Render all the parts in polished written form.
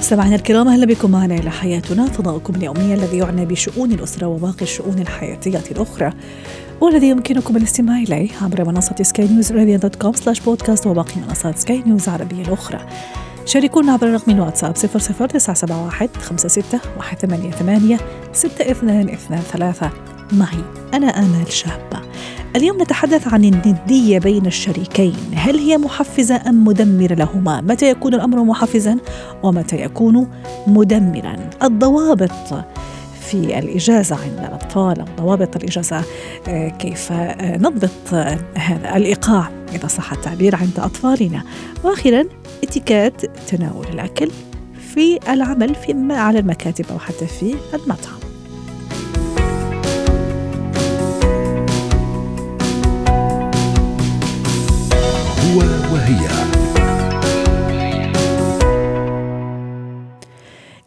سمعنا الكرام، أهلا بكم معنا إلى حياتنا، فضاؤكم اليومي الذي يعنى بشؤون الأسرة وباقي الشؤون الحياتية الأخرى، والذي يمكنكم الاستماع إليه عبر منصة skynewsarabia.com/podcast وباقي منصات سكاي نيوز عربية الأخرى. شاركونا عبر رقم الواتساب 00971 56 188 6223. معي أنا آمال شابة. اليوم نتحدث عن الندية بين الشريكين، هل هي محفزة أم مدمرة لهما؟ متى يكون الأمر محفزا ومتى يكون مدمرا؟ الضوابط في الإجازة عند الأطفال، ضوابط الإجازة، كيف نضبط هذا الإيقاع إذا صح التعبير عند أطفالنا. وأخيرا اتيكات تناول الأكل في العمل، فيما على المكاتب أو حتى في المطعم.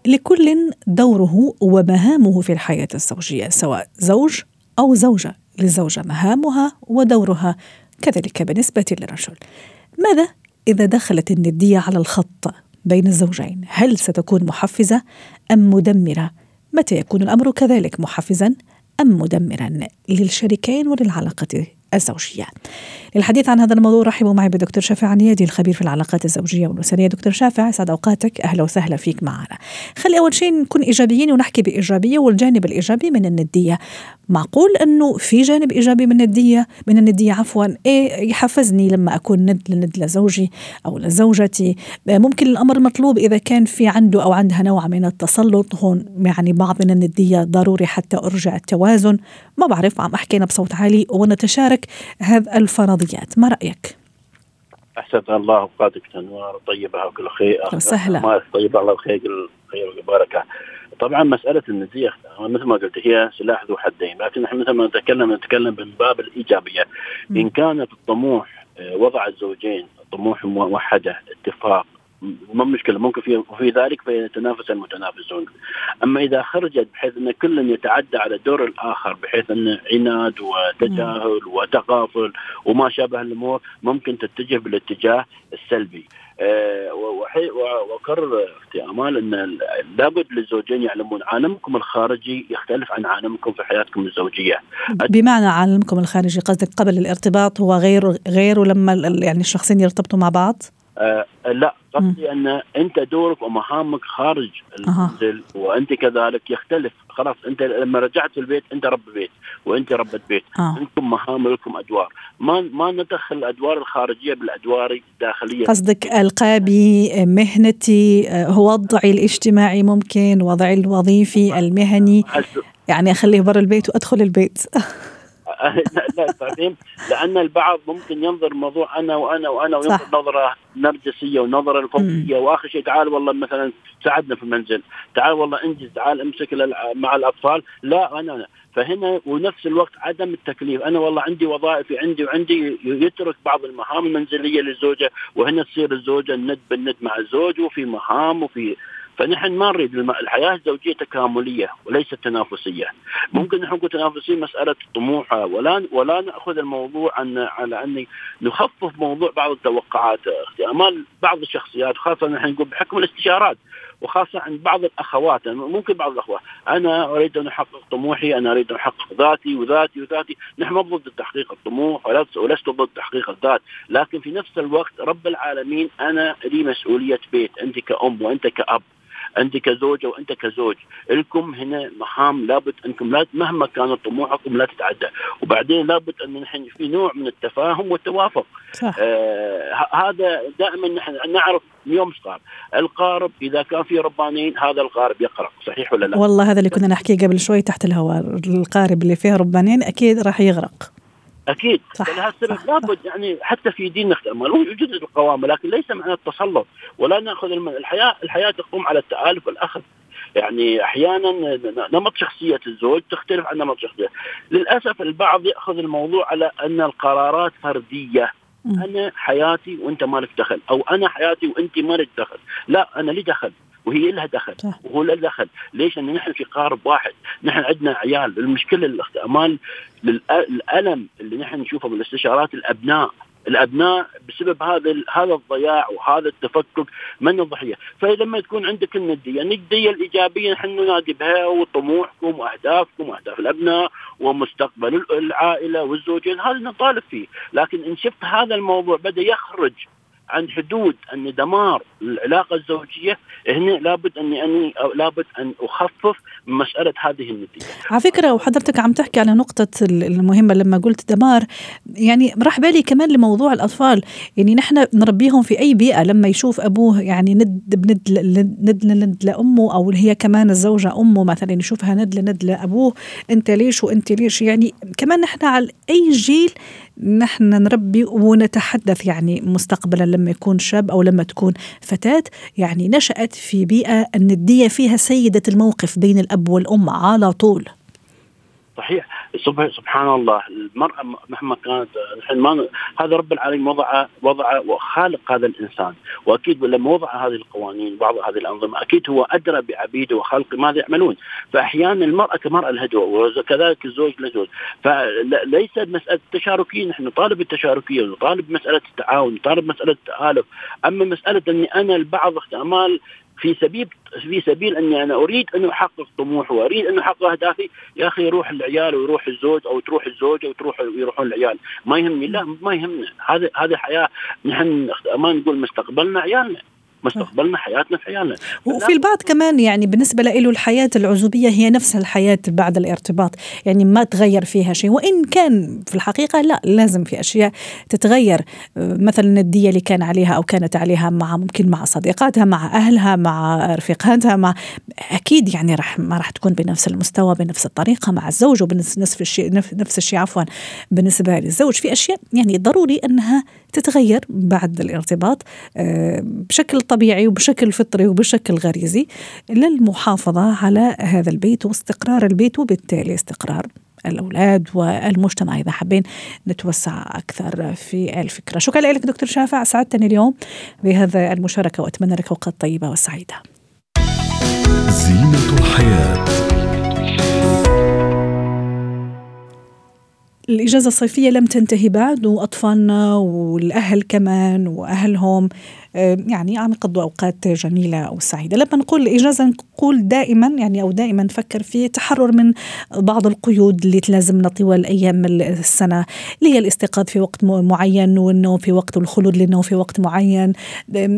لكل دوره ومهامه في الحياة الزوجية، سواء زوج أو زوجة. للزوجة مهامها ودورها، كذلك بالنسبة للرجل. ماذا إذا دخلت الندية على الخط بين الزوجين؟ هل ستكون محفزة أم مدمرة؟ متى يكون الأمر كذلك محفزا أم مدمرا للشريكين وللعلاقة الزوجية؟ للحديث عن هذا الموضوع رحبوا معي بالدكتور شافع نيادي، الخبير في العلاقات الزوجية والأسرية. دكتور شافع، سعد أوقاتك، أهلا وسهلا فيك معنا. خلي أول شيء نكون إيجابيين ونحكي بإيجابية والجانب الإيجابي من الندية. معقول أنه في جانب إيجابي من الندية إيه يحفزني لما أكون ند لزوجي أو لزوجتي. ممكن الأمر مطلوب إذا كان في عنده أو عندها نوع من التسلط، هون يعني بعض من الندية ضروري حتى أرجع التوازن. ما بعرف، عم أحكينا بصوت عالي ونتشارك هذا الفرضيات، ما رأيك؟ أحسن الله أوقاتك تنوار، طيبها وكل خير. ما طيب الله الخير والبركة. طبعا مسألة الندية مثل ما قلت هي سلاح ذو حدين، لكن نحن مثل ما نتكلم من باب الإيجابية. إن كانت الطموح وضع الزوجين طموح موحدة، اتفاق، ما مشكلة، ممكن في ذلك فيتنافس المتنافسون. أما إذا خرجت بحيث أن كل يتعدى على دور الآخر، بحيث أن عناد وتجاهل وتغافل وما شابه الأمور، ممكن تتجه بالاتجاه السلبي. وأكرر أختي آمال أن لابد للزوجين يعلمون عالمكم الخارجي يختلف عن عالمكم في حياتكم الزوجية. بمعنى عالمكم الخارجي قصدك قبل الارتباط هو غير لما يعني الشخصين يرتبطوا مع بعض؟ لا، قصدي أن أنت دورك ومهامك خارج المنزل وأنت كذلك يختلف. خلاص أنت لما رجعت في البيت أنت رب بيت وأنت ربة بيت، أنتم مهام لكم أدوار، ما ندخل الأدوار الخارجية بالأدوار الداخلية. قصدك ألقابي، مهنتي، وضعي الاجتماعي، ممكن وضعي الوظيفي المهني، يعني أخليه برا البيت وأدخل البيت. لا، لأن البعض ممكن ينظر موضوع أنا وينظر نظرة نرجسية ونظرة فوقية، وآخر شيء تعال والله مثلا ساعدنا في المنزل، تعال والله انجز، تعال امسك مع الأطفال. لا أنا فهنا، ونفس الوقت عدم التكليف. أنا والله عندي وظائفي وعندي يترك بعض المهام المنزلية للزوجة، وهنا تصير الزوجة الند بالند مع الزوج، وفي مهام وفي. فنحن ما نريد الحياة الزوجية تكاملية وليست تنافسية. ممكن نحن نكون تنافسين مسألة الطموح، ولا نأخذ الموضوع على أن نخفف موضوع بعض التوقعات. أختي أمال، بعض الشخصيات خاصة نحن نقول بحكم الاستشارات، وخاصة عند بعض الأخوات، ممكن بعض الأخوات، أنا أريد أن أحقق طموحي، أنا أريد أن أحقق ذاتي. نحن ما ضد تحقيق الطموح ولست ضد تحقيق الذات، لكن في نفس الوقت رب العالمين أنا لي مسؤولية بيت. أنت كأم وأنت كأب، أنت كزوجة وأنت كزوج، لكم هنا مهام لابد أنكم مهما كان طموحكم لا تتعدى. وبعدين لابد أن نحن في نوع من التفاهم والتوافق. هذا دائما نحن نعرف يوم صار القارب، إذا كان في ربانين هذا القارب يقرق، صحيح ولا لا؟ والله هذا اللي كنا نحكيه قبل شوي تحت الهواء، القارب اللي فيه ربانين أكيد راح يغرق. أكيد لها سبب لابد، يعني حتى في ديننا يوجد القوام، لكن ليس معنى التسلط، ولا نأخذ الحياة تقوم على التآلف والأخذ. يعني احيانا نمط شخصيه الزوج تختلف عن نمط شخصيه. للاسف البعض ياخذ الموضوع على ان القرارات فرديه، انا حياتي وانت ما لك دخل، او انا حياتي وانت ما لك دخل. لا، انا لي دخل وهي لها دخل وهو له دخل. ليش؟ ان نحن في قارب واحد، نحن عندنا عيال. المشكله الاخت امال الالم اللي نحن نشوفه بالاستشارات، الابناء بسبب هذا الضياع وهذا التفكك من الضحيه. فلما تكون عندك النديه الايجابيه نحن ننادي بها، وطموحكم واهدافكم واهداف الابناء ومستقبل العائله والزوجين، هذا نطالب فيه. لكن ان شفت هذا الموضوع بدا يخرج عن حدود أن دمار العلاقة الزوجية، هنا لابد أن أخفف من مسألة هذه الندية. على فكرة، وحضرتك عم تحكي على نقطة المهمة لما قلت دمار، يعني راح بالي كمان لموضوع الأطفال. يعني نحن نربيهم في أي بيئة، لما يشوف أبوه يعني ند لأمه، أو هي كمان الزوجة أمه مثلا يشوفها ند لأبوه، أنت ليش وأنت ليش. يعني كمان نحن على أي جيل نحن نربي ونتحدث، يعني مستقبلا لما يكون شاب أو لما تكون فتاة يعني نشأت في بيئة الندية فيها سيدة الموقف بين الأب والأم على طول. صحيح. سبحان الله، المرأة مهما كانت هذا رب العالمين وضع وخالق هذا الإنسان، وأكيد لما وضع هذه القوانين بعض هذه الأنظمة أكيد هو أدرى بعبيده وخلقه ماذا يعملون. فأحيانا المرأة كمرأة الهدوء، وكذلك الزوج لزوج. فليس مسألة التشاركية، نحن نطالب التشاركية ونطالب مسألة التعاون، نطالب مسألة التآلف. أما مسألة أني أنا البعض احتمال في سبيل أني أنا أريد أن أحقق طموحي وأريد أن أحقق أهدافي، يا أخي يروح العيال ويروح الزوج، أو تروح الزوجة ويروحون العيال، ما يهمني. لا، ما يهمنا. هذه حياة، نحن ما نقول مستقبلنا عيالنا، مستقبلنا حياتنا في عيالنا. وفي البعض كمان يعني بالنسبة له الحياة العزوبية هي نفسها الحياة بعد الارتباط، يعني ما تغير فيها شيء، وإن كان في الحقيقة لا، لازم في أشياء تتغير. مثلا الدية اللي كان عليها أو كانت عليها مع صديقاتها، مع أهلها، مع رفيقاتها، أكيد يعني ما راح تكون بنفس المستوى بنفس الطريقة مع الزوج، نفس الشيء بالنسبة للزوج. في أشياء يعني ضروري أنها تتغير بعد الارتباط بشكل طبيعي وبشكل فطري وبشكل غريزي، للمحافظة على هذا البيت واستقرار البيت، وبالتالي استقرار الأولاد والمجتمع إذا حابين نتوسع أكثر في الفكرة. شكرا لك دكتور شافع، سعدتني اليوم بهذا المشاركة، وأتمنى لك أوقات طيبة وسعيدة. زينة الحياة. الإجازة الصيفية لم تنتهي بعد، وأطفالنا والأهل كمان وأهلهم يعني عم يقضوا أوقات جميلة وسعيدة. لما نقول إجازة نقول دائما نفكر في تحرر من بعض القيود اللي تلازمنا طوال أيام السنة، اللي هي الاستيقاظ في وقت معين، والنوم في وقت، والخلود للنوم في وقت معين،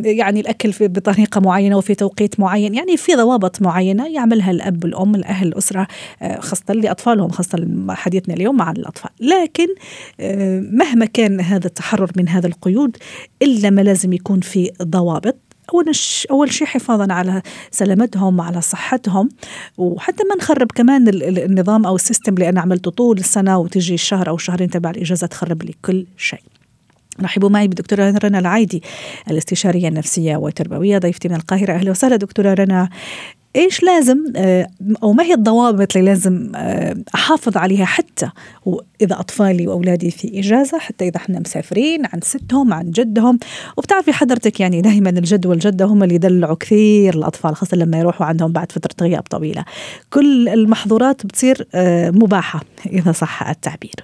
يعني الأكل بطريقة معينة وفي توقيت معين. يعني في ضوابط معينة يعملها الأب والأم الأهل الأسرة، خاصة لأطفالهم، خاصة حديثنا اليوم عن الأطفال. لكن مهما كان هذا التحرر من هذا القيود، إلا ما لازم يكون في ضوابط. أول شيء حفاظا على سلامتهم، على صحتهم، وحتى ما نخرب كمان النظام أو السيستم لأن عملته طول السنة وتجي الشهر أو شهرين تبع الإجازة تخرب لي كل شيء. رحبوا معي بدكتورة رنا العيدي، الاستشارية النفسية والتربوية، ضيفتي من القاهرة. أهلا وسهلا دكتورة رنا. إيش لازم أو ما هي الضوابط اللي لازم أحافظ عليها حتى وإذا أطفالي وأولادي في إجازة، حتى إذا إحنا مسافرين عند ستهم عند جدهم؟ وبتعرفي حضرتك يعني دائما الجد والجدة هم اللي يدلعوا كثير الأطفال، خاصة لما يروحوا عندهم بعد فترة غياب طويلة. كل المحظورات بتصير مباحة إذا صح التعبير.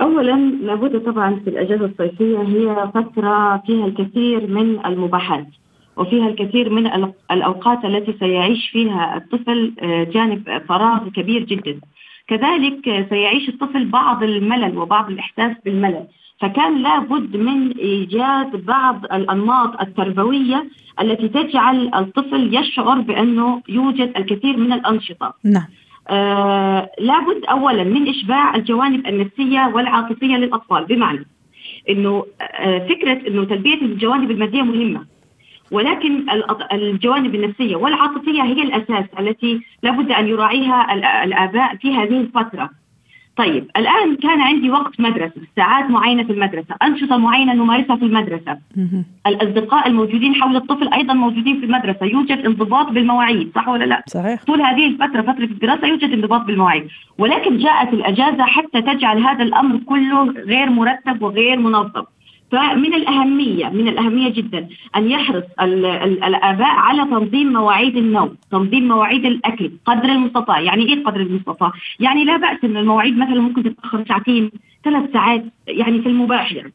أولا لابد طبعا في الأجازة الصيفية هي فترة فيها الكثير من المباحات، وفيها الكثير من الأوقات التي سيعيش فيها الطفل جانب فراغ كبير جدا. كذلك سيعيش الطفل بعض الملل وبعض الإحساس بالملل، فكان لابد من إيجاد بعض الأنماط التربوية التي تجعل الطفل يشعر بأنه يوجد الكثير من الأنشطة. نعم. لابد أولا من إشباع الجوانب النفسية والعاطفية للأطفال، بمعنى أنه فكرة أنه تلبية الجوانب المادية مهمة، ولكن الجوانب النفسية والعاطفية هي الأساس التي لابد أن يراعيها الآباء في هذه الفترة. طيب الآن كان عندي وقت مدرسة، ساعات معينة في المدرسة، أنشطة معينة نمارسها في المدرسة، الأصدقاء الموجودين حول الطفل أيضا موجودين في المدرسة، يوجد انضباط بالمواعيد، صح ولا لا؟ صحيح. طول هذه الفترة، فترة الدراسة، يوجد انضباط بالمواعيد، ولكن جاءت الأجازة حتى تجعل هذا الأمر كله غير مرتب وغير منظم. فمن الأهمية جدا أن يحرص الآباء على تنظيم مواعيد النوم، تنظيم مواعيد الأكل قدر المستطاع. يعني إيه قدر المستطاع؟ يعني لا بأس إن المواعيد مثلا ممكن تتأخر 2-3 ساعات، يعني في المباح يعني.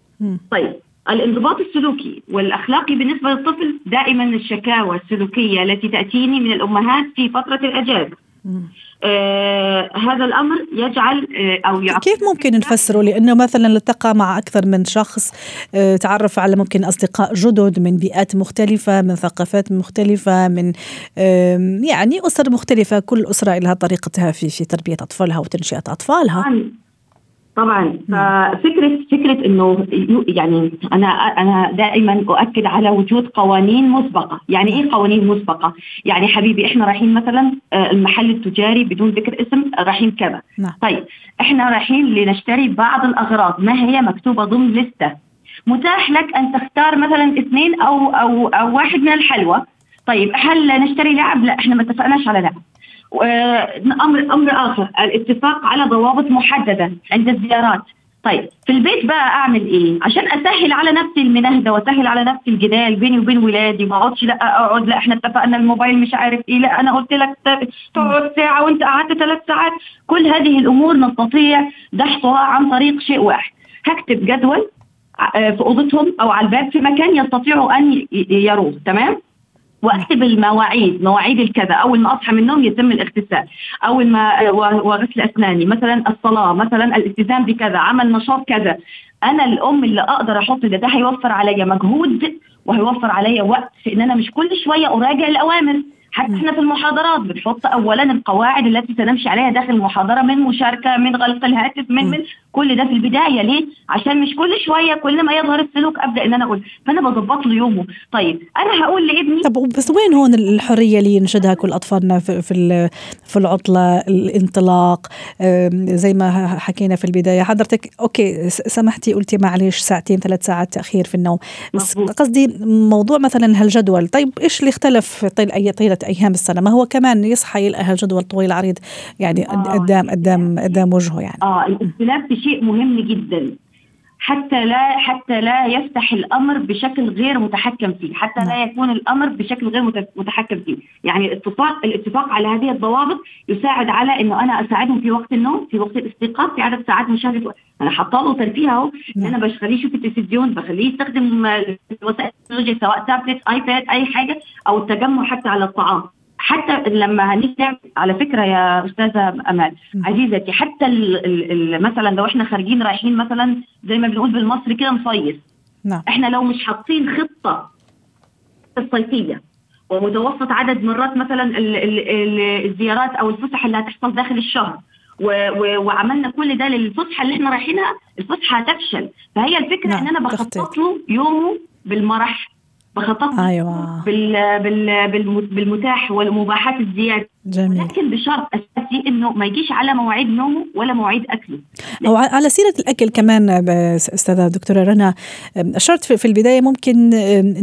طيب الانضباط السلوكي والأخلاقي بالنسبة للطفل، دائما الشكاوى السلوكية التي تأتيني من الأمهات في فترة الأجازة، هذا الأمر يجعل كيف ممكن نفسره؟ لأنه مثلا التقى مع أكثر من شخص، تعرف على ممكن أصدقاء جدد من بيئات مختلفة، من ثقافات مختلفة، من يعني أسر مختلفة، كل أسرة لها طريقتها في تربية أطفالها وتنشئة أطفالها. طبعا فكرة انه يعني انا دائما اؤكد على وجود قوانين مسبقة. يعني ايه قوانين مسبقة؟ يعني حبيبي احنا رايحين مثلا المحل التجاري بدون ذكر اسم، رايحين كذا، طيب احنا رايحين لنشتري بعض الاغراض، ما هي مكتوبة ضمن لستة، متاح لك ان تختار مثلا 2 او 1 من الحلوى. طيب هل نشتري لعب؟ لا، احنا ما اتفقناش على لعب. أمر آخر، الاتفاق على ضوابط محددة عند الزيارات. طيب في البيت بقى أعمل إيه عشان أسهل على نفسي المناهدة وأسهل على نفسي الجدال بيني وبين ولادي؟ ما أقعدش لا أقعد، لا إحنا اتفقنا الموبايل مش عارف إيه، لا أنا قلت لك تقعد ساعة وأنت قعدت 3 ساعات. كل هذه الأمور نستطيع دحضها عن طريق شيء واحد، هكتب جدول في أوضتهم أو على الباب في مكان يستطيعوا أن يروه، تمام؟ واكتب المواعيد، مواعيد الكذا، اول ما اصحى من النوم يتم الاغتسال، اول ما وغسل اسناني مثلا، الصلاه مثلا، الالتزام بكذا، عمل نشاط كذا. انا الام اللي اقدر احط ده هيوفر عليا مجهود وهيوفر عليا وقت، ان انا مش كل شويه اراجع الاوامر. حتى احنا في المحاضرات بنحط اولا القواعد التي سنمشي عليها داخل المحاضره، من مشاركه، من غلق الهاتف، من كل ده في البدايه. ليه؟ عشان مش كل شويه كل ما يظهر السلوك ابدا ان انا اقول، فانا بضبط له يومه. طيب انا هقول لابني، طب بس وين هون الحريه اللي نشهدها كل اطفالنا في العطله، الانطلاق زي ما حكينا في البدايه حضرتك؟ اوكي سمحتي قلتي معلش 2-3 ساعات تاخير في النوم، بس قصدي موضوع مثلا هالجدول، طيب ايش اللي اختلف طيله أيام السنة؟ ما هو كمان يصحى يلقى جدول طويل عريض، يعني قدام وجهه يعني. الاختلاف شيء مهم جدا، حتى لا يفتح الأمر بشكل غير متحكم فيه، حتى لا يكون الأمر بشكل غير متحكم فيه. يعني الاتفاق على هذه الضوابط يساعد على إنه أنا أساعدهم في وقت النوم، في وقت الاستيقاظ، في عدد ساعات مشاهدة. أنا حطاله ترفيه أهو، أنا بخليه يشوف التلفزيون، بخليه يستخدم وسائل التكنولوجيا سواء تابلت، آيباد، أي حاجة، أو التجمع حتى على الطعام. حتى لما هنيجي على فكرة يا أستاذة أمال عزيزتي، حتى مثلا لو احنا خارجين رايحين مثلا زي ما بنقول بالمصري كده نصيف، احنا لو مش حاطين خطة الصيفية ومتوسط عدد مرات مثلا الزيارات أو الفسح اللي هتحصل داخل الشهر، وعملنا كل ده للفسحة اللي احنا رايحينها، الفسحة هتفشل. فهي الفكرة ان انا بخطط له يومه بالمرح، بخطط بالمتاح والمباحات الزيادة، لكن بشرط أساسي إنه ما يجيش على مواعيد نومه ولا مواعيد أكله. أو على سيرة الأكل كمان أستاذة دكتورة رنا، أشرت في البداية ممكن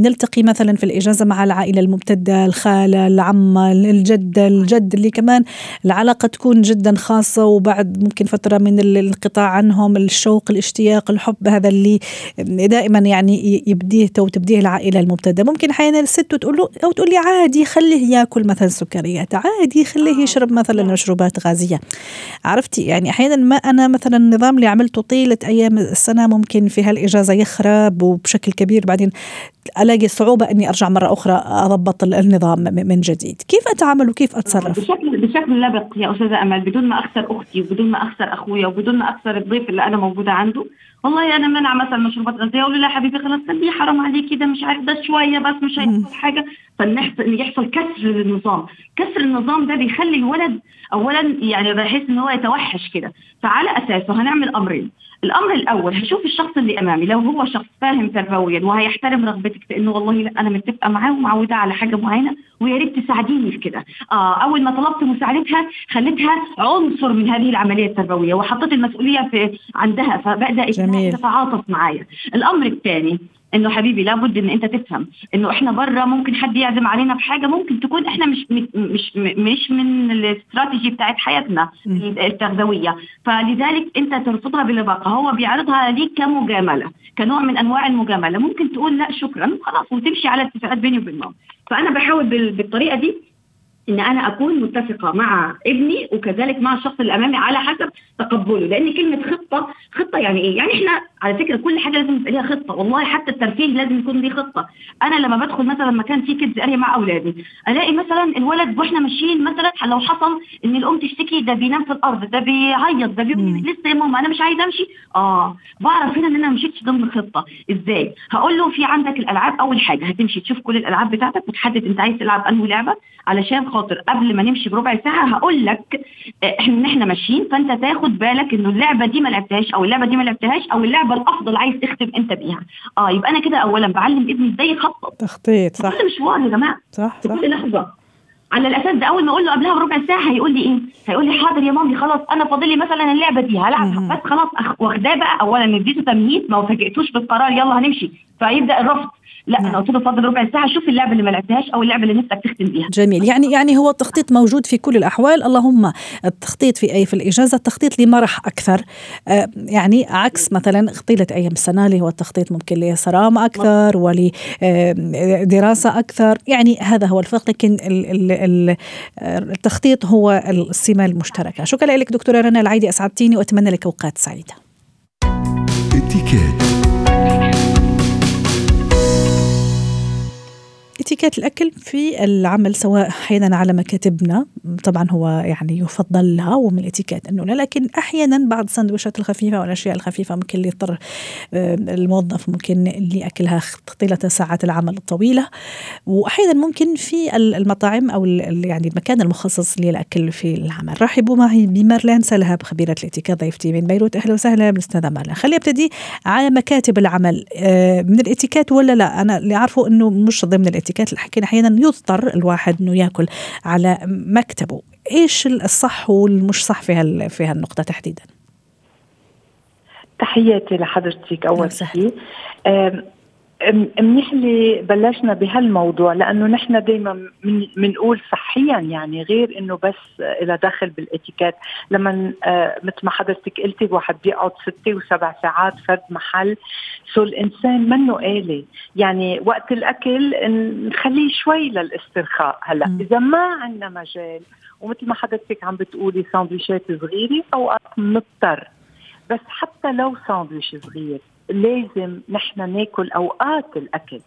نلتقي مثلا في الإجازة مع العائلة الممتدة، الخالة، العمة، الجدة، الجد، اللي كمان العلاقة تكون جدا خاصة، وبعد ممكن فترة من الانقطاع عنهم، الشوق، الاشتياق، الحب، هذا اللي دائما يعني تبديه العائلة الممتدة. ممكن حيانا الست تقول له أو تقول لي عادي خليه يأكل مثلا سكريات، عادي خليه يشرب مثلا مشروبات غازية. عرفتي يعني أحيانا ما أنا مثلا النظام اللي عملته طيلة أيام السنة ممكن في هالإجازة يخرب وبشكل كبير، بعدين ألاقي صعوبة أني أرجع مرة أخرى أضبط النظام من جديد. كيف أتعامل وكيف أتصرف؟ بشكل لبق يا أستاذة أمل، بدون ما أخسر أختي، وبدون ما أخسر أخويا، وبدون ما أخسر الضيف اللي أنا موجودة عنده. والله أنا منع مثلا مشروبات غازية، أقول له لا حبيبي خلاص خليه، حرام عليك كده، مش عارف ده شوية بس مش هيحصل حاجة. فنحصل كسر للنظام. كسر النظام ده بيخلي الولد أولا يعني بحيث إن هو يتوحش كده. فعلى أساسه هنعمل أمرين، الامر الاول هشوف الشخص اللي امامي، لو هو شخص فاهم تربويا وهيحترم رغبتك بانه والله لا انا متفقه معاه ومعوده على حاجه معينه ويا ريت تساعديني في كده، اول ما طلبت مساعدتها خليتها عنصر من هذه العمليه التربويه وحطيت المسؤوليه في عندها، فبدا تتعاطف معايا. الامر الثاني انه حبيبي لابد ان انت تفهم انه احنا بره ممكن حد يعزم علينا بحاجه ممكن تكون احنا مش من الاستراتيجي بتاعت حياتنا التغذويه، فلذلك انت ترفضها بلباقه. هو بيعرضها ليك كمجامله، كنوع من انواع المجامله، ممكن تقول لا شكرا خلاص وتمشي على اتفاقات بيني وبين ماما. فانا بحاول بالطريقه دي ان انا اكون متفقه مع ابني وكذلك مع الشخص اللي امامي على حسب تقبله، لان كلمه خطه يعني ايه؟ يعني احنا على فكره كل حاجه لازم يبقى ليها خطه، والله حتى الترفيه لازم يكون ليه خطه. انا لما بدخل مثلا مكان فيه كيدز اريا مع اولادي الاقي مثلا الولد واحنا ماشيين مثلا لو حصل ان الام تشتكي ده بينام في الارض، ده بيعيط، ده لسه يا ماما انا مش عايز امشي، بعرف هنا ان انا مشيتش ضمن خطه. ازاي؟ هقول له في عندك الالعاب، اول حاجه هتمشي تشوف كل الالعاب بتاعتك وتحدد انت عايز تلعب انهي لعبه، علشان خاطر قبل ما نمشي بربع ساعه هقول لك احنا ماشيين فانت تاخد بالك انه اللعبه دي ما لعبتهاش او اللعبه دي ما لعبتهاش او اللعبه الافضل عايز تختم انت بيها. يبقى انا كده اولا بعلم ابني ازاي يخطط، تخطيط صح، كل مشوار يا جماعه صح كل لحظه. على الاساس ده اول ما اقول له قبلها بربع ساعه هيقول لي ايه؟ هيقول لي حاضر يا مامي خلاص انا فاضل لي مثلا اللعبه دي هلعبها، بس خلاص واخداه بقى. اولا نديته تمهيد، ما فاجئتوش بالقرار يلا هنمشي فيبدا الرفض، لا انا قلت له فاضل ربع ساعه شوف اللعبه اللي ما لعبتهاش او اللعبه اللي نفسك تختم بيها. جميل، يعني هو التخطيط موجود في كل الاحوال، اللهم التخطيط في الاجازه التخطيط لمرح اكثر، يعني عكس مثلا طيله ايام السنه اللي هو التخطيط ممكن لصرام اكثر ولدراسه اكثر، يعني هذا هو الفرق، لكن التخطيط هو السمه المشتركه. شكرا لك دكتوره رنا العيدي، اسعدتيني واتمنى لك اوقات سعيده. اتيكيت الأكل في العمل سواء أحيانا على مكاتبنا طبعا هو يعني يفضل لها ومن الاتيكيت أنه لكن أحيانا بعض السندويشات الخفيفة والأشياء الخفيفة ممكن اللي يضطر الموظف ممكن اللي أكلها طيلة ساعات العمل الطويلة، وأحيانا ممكن في المطاعم أو يعني المكان المخصص للأكل في العمل. رحبوا معي بمارلين سلهاب خبيرة الاتيكيت ضيفتي من بيروت، أهلا وسهلا بالأستاذة مارلين. خلينا نبتدي على مكاتب العمل، من الاتيكيت ولا لا؟ أنا اللي أعرفه أنه مش ضمن الاتيكيت الحكي، أحيانا يضطر الواحد أنه يأكل على مكتبه، إيش الصح والمش صح في هالنقطة تحديدا؟ تحياتي لحضرتك. أول شيء منيح اللي بلشنا بهالموضوع، لأنه نحن دايما منقول صحيا، يعني غير أنه بس إلى داخل بالإتيكيت، لما مثل ما حضرتك قلتي واحد بيقعد 6 و7 ساعات فرد محل، سو الإنسان منه آلي، يعني وقت الأكل نخليه شوي للاسترخاء. هلأ إذا ما عندنا مجال ومثل ما حضرتك عم بتقولي ساندويشات صغيرة أوقات نضطر، بس حتى لو ساندويش صغير لازم نحن ناكل أوقات الأكل،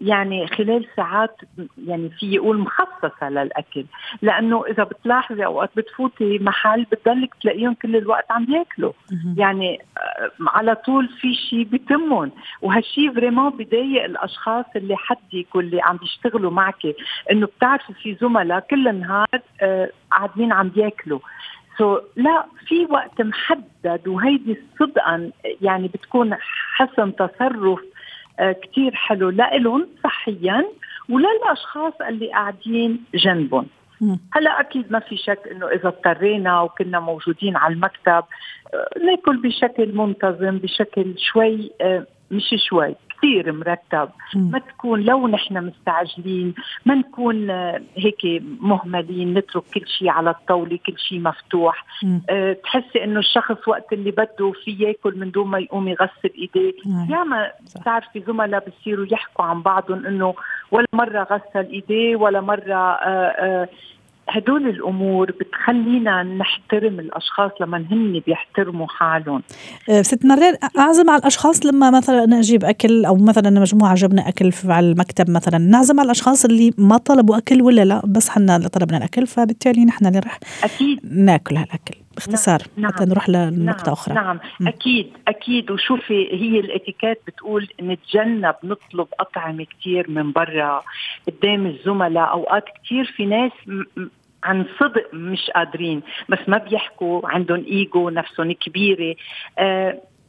يعني خلال ساعات يعني في يقول مخصصة للأكل، لأنه إذا بتلاحظي أوقات بتفوتي محل بتضلك تلاقيهم كل الوقت عم يأكلوا يعني على طول في شيء بيتمون، وهالشي فريمان بيضايق الأشخاص اللي حدك واللي عم بيشتغلوا معك، إنه بتعرفي في زملاء كل النهار قاعدين عم يأكلوا. لا في وقت محدد، وهيدي صدقا يعني بتكون حسن تصرف كتير حلو لإلهم صحيا وللأشخاص اللي قاعدين جنبهم. هلا أكيد ما في شك إنه إذا اضطرينا وكنا موجودين على المكتب ناكل بشكل منتظم، بشكل شوي مش شوي كتير مرتب، ما تكون لو نحن مستعجلين ما نكون هيك مهملين نترك كل شيء على الطاولة، كل شيء مفتوح. تحسي انه الشخص وقت اللي بده فيه ياكل من دون ما يقوم يغسل ايديه، يا ما بتعرفي زملاء بصيروا يحكوا عن بعضهم انه ولا مرة غسل ايديه ولا مرة هدول الأمور بتخلينا نحترم الأشخاص لما هن بيحترموا حالهم. ست مرات أعزم على الأشخاص لما مثلا أنا أجيب أكل أو مثلا مجموعة جبنا أكل على المكتب مثلا، نعزم على الأشخاص اللي ما طلبوا أكل ولا لا، بس حنا اللي طلبنا الأكل فبالتالي نحن اللي رح ناكل هالأكل باختصار. حتى نروح للنقطة أخرى. أكيد. وشوفي هي الاتيكيت بتقول نتجنب نطلب أطعمة كتير من برا قدام الزملاء، أوقات كتير في ناس عن صدق مش قادرين بس ما بيحكوا، عندهم إيجو نفسهم كبيرة،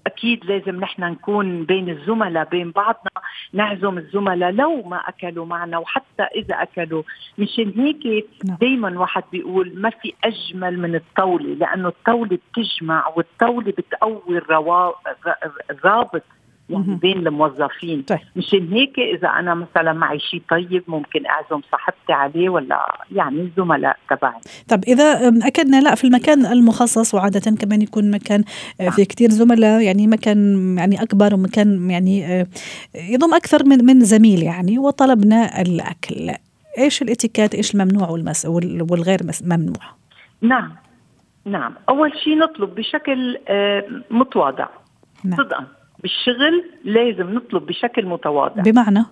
أكيد لازم نحن نكون بين الزملاء، بين بعضنا، نعزم الزملاء لو ما أكلوا معنا وحتى إذا أكلوا. مشان هيك دايما واحد بيقول ما في أجمل من الطاولة، لأنه الطاولة بتجمع والطاولة بتقوي الرابط يعني بين الموظفين. طيب. مشان هيك إذا أنا مثلا معي شيء طيب ممكن أعزم صاحبتي عليه ولا يعني الزملاء تبعي. طب إذا أكدنا لا في المكان المخصص، وعادة كمان يكون مكان في كتير زملاء، يعني مكان يعني أكبر ومكان يعني يضم أكثر من زميل يعني، وطلبنا الأكل، إيش الإتيكات، إيش الممنوع والغير ممنوع؟ نعم أول شيء نطلب بشكل متواضع. صدقا بالشغل لازم نطلب بشكل متواضع. بمعنى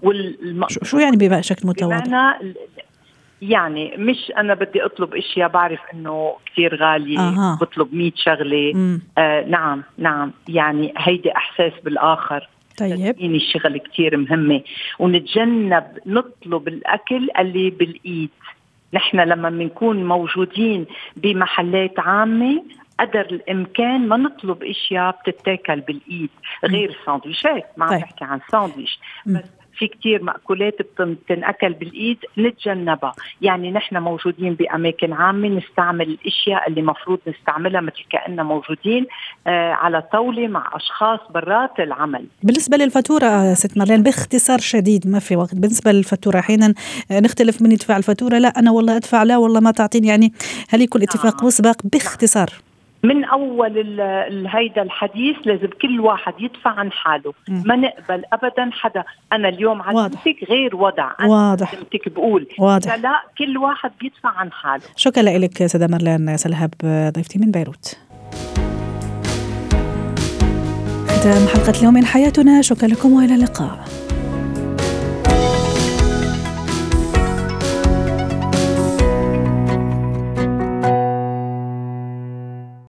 شو يعني بشكل متواضع؟ بمعنى يعني مش أنا بدي أطلب إشياء بعرف إنه كتير غالي. بطلب 100 شغلة. نعم يعني هيدا إحساس بالآخر. طيب. الشغل كتير مهمة، ونتجنب نطلب الأكل اللي بالإيد. نحن لما بنكون موجودين بمحلات عامة قدر الإمكان ما نطلب إشياء بتتاكل بالإيد، غير الساندويشات. ما عم نحكي عن ساندويش، بس في كتير مأكولات بتنأكل بالإيد نتجنبها. يعني نحن موجودين بأماكن عامة نستعمل الأشياء اللي مفروض نستعملها مثل كأننا موجودين على طاولة مع أشخاص برات العمل. بالنسبة للفاتورة ست مريم باختصار شديد، ما في وقت. بالنسبة للفاتورة أحيانا نختلف من يدفع الفاتورة، لا أنا والله أدفع، لا والله ما تعطيني، يعني هل يكون اتفاق مسبق؟ باختصار من أول هيدا الحديث لازم كل واحد يدفع عن حاله. ما نقبل أبدا حدا أنا اليوم عزمتك غير وضع، أنا عزمتك بقول لا، كل واحد بيدفع عن حاله. شكرا لك سيدة مرلان سلهاب ضيفتي من بيروت. ختام حلقة اليوم من حياتنا، شكرا لكم وإلى اللقاء.